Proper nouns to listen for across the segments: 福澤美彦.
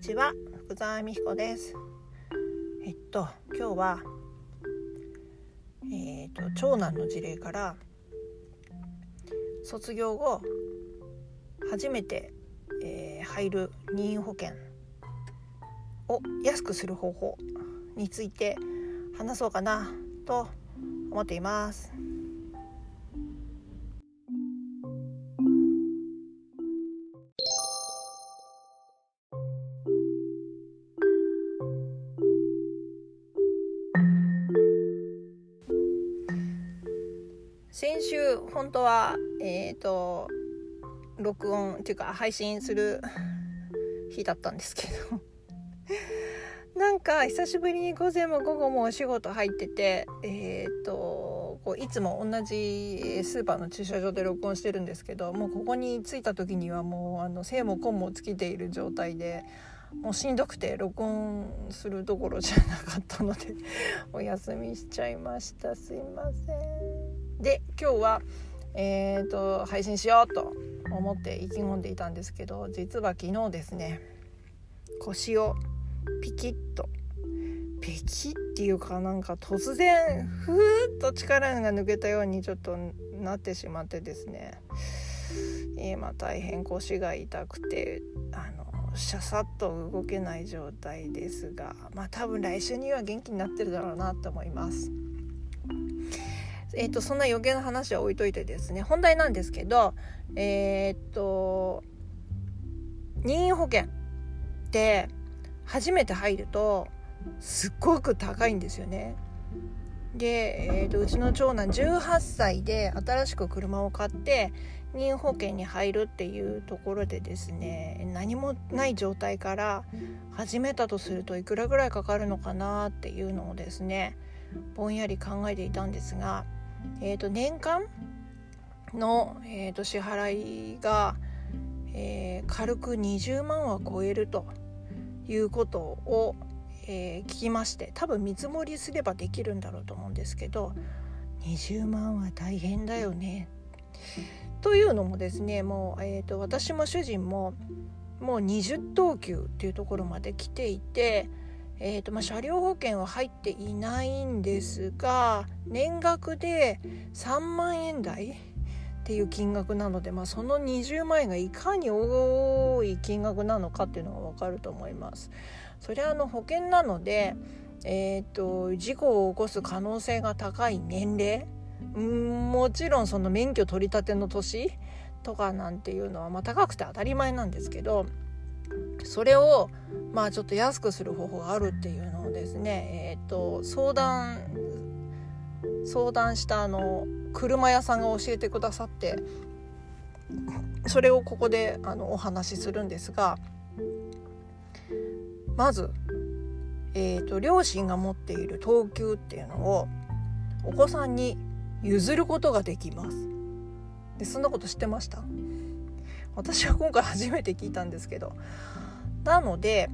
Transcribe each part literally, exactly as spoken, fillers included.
にちは、福澤美彦です。えっと今日は、えっと長男の事例から、卒業後初めて、えー、入る任意保険を安くする方法について話そうかなと思っています。先週本当はえっと録音っていうか配信する日だったんですけどなんか久しぶりに午前も午後もお仕事入ってて、えっとこういつも同じスーパーの駐車場で録音してるんですけど、もうここに着いた時にはもうあの精も根も尽きている状態で、もうしんどくて録音するどころじゃなかったのでお休みしちゃいました。すいません。で今日はえーと配信しようと思って意気込んでいたんですけど、実は昨日ですね、腰をピキッとピキッっていうか、なんか突然ふーっと力が抜けたようにちょっとなってしまってですね、今大変腰が痛くてあのシャサッと動けない状態ですが、まあ多分来週には元気になってるだろうなと思います。えーと、そんな余計な話は置いといてですね、本題なんですけど、えーと任意保険って初めて入るとすっごく高いんですよね。で、えーとうちの長男じゅうはっさいで新しく車を買って任意保険に入るっていうところでですね、何もない状態から始めたとするといくらぐらいかかるのかなっていうのをですね、ぼんやり考えていたんですが、えー、と年間の、えー、と支払いが、えー、軽くにじゅうまんは超えるということを、えー、聞きまして、多分見積もりすればできるんだろうと思うんですけど、にじゅうまんは大変だよねというのもですね、もう、えー、と私も主人ももうにじゅっとうきゅうっていうところまで来ていて、えーとまあ、車両保険は入っていないんですが、年額でさんまんえん台っていう金額なので、まあ、そのにじゅうまんえんがいかに多い金額なのかっていうのが分かると思います。それはあの保険なので、えーと事故を起こす可能性が高い年齢、うんもちろんその免許取り立ての年とかなんていうのは、まあ、高くて当たり前なんですけど、それをまあちょっと安くする方法があるっていうのをですね、えー、と相談相談したあの車屋さんが教えてくださって、それをここであのお話しするんですが、まず、えー、と両親が持っている等級っていうのをお子さんに譲ることができます。でそんなこと知ってました？私は今回初めて聞いたんですけど、なので、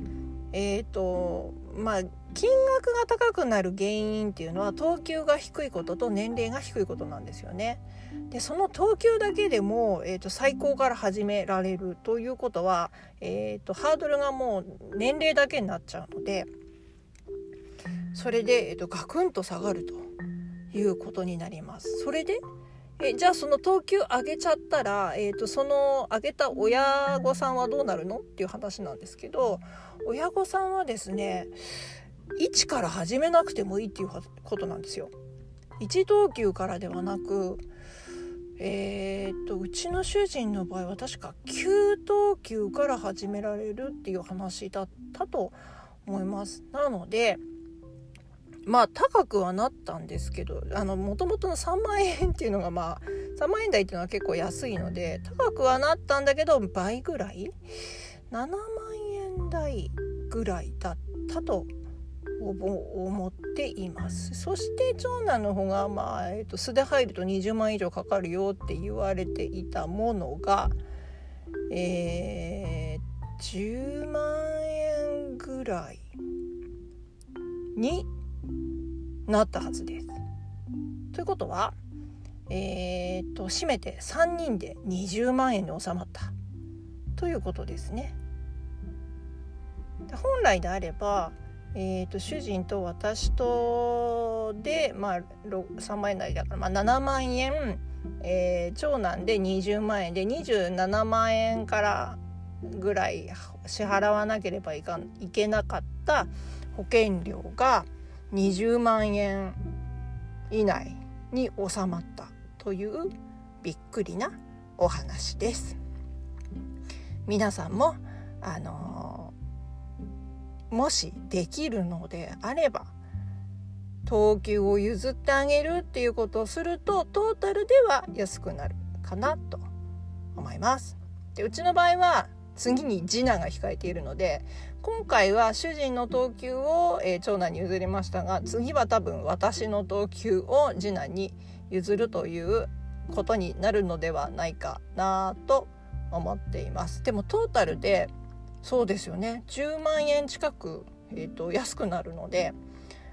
えーとまあ、金額が高くなる原因っていうのは等級が低いことと年齢が低いことなんですよね。でその等級だけでも、えーと最高から始められるということは、えーとハードルがもう年齢だけになっちゃうので、それで、えーとガクンと下がるということになります。それでえじゃあその等級上げちゃったら、えー、とその上げた親御さんはどうなるのっていう話なんですけど、親御さんはですね、いちから始めなくてもいいっていうことなんですよ。いち等級からではなく、えー、とうちの主人の場合は確かきゅうとうきゅうから始められるっていう話だったと思います。なのでまあ高くはなったんですけど、あの元々のさんまんえんっていうのが、まあさんまんえん台っていうのは結構安いので高くはなったんだけど、倍ぐらいななまんえん台ぐらいだったと思っています。そして長男の方が、まあえーと素で入るとにじゅうまん以上かかるよって言われていたものが、えー、じゅうまんえんぐらいになったはずです。ということは、えー、と締めてさんにんでにじゅうまんえんに収まったということですね。本来であれば、えー、と主人と私とで、まあ、さんまんえん台だから、まあ、ななまんえん、えー、長男でにじゅうまんえんでにじゅうななまんえんからぐらい支払わなければいかん、いけなかった保険料がにじゅうまんえん以内に収まったというびっくりなお話です。皆さんもあのー、もしできるのであれば等級を譲ってあげるっていうことをするとトータルでは安くなるかなと思います。で、うちの場合は次に次男が控えているので、今回は主人の等級を、えー、長男に譲りましたが、次は多分私の等級を次男に譲るということになるのではないかなと思っています。でもトータルでそうですよね、じゅうまんえん近く、えーと、安くなるので、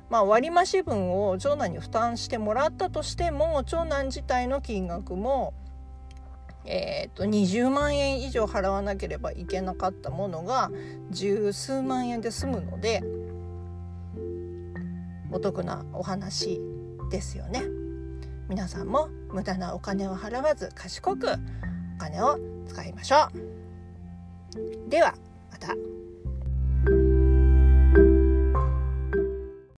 まあ、割増分を長男に負担してもらったとしても、長男自体の金額もえー、とにじゅうまんえん以上払わなければいけなかったものが十数万円で済むので、お得なお話ですよね。皆さんも無駄なお金を払わず賢くお金を使いましょう。ではまた。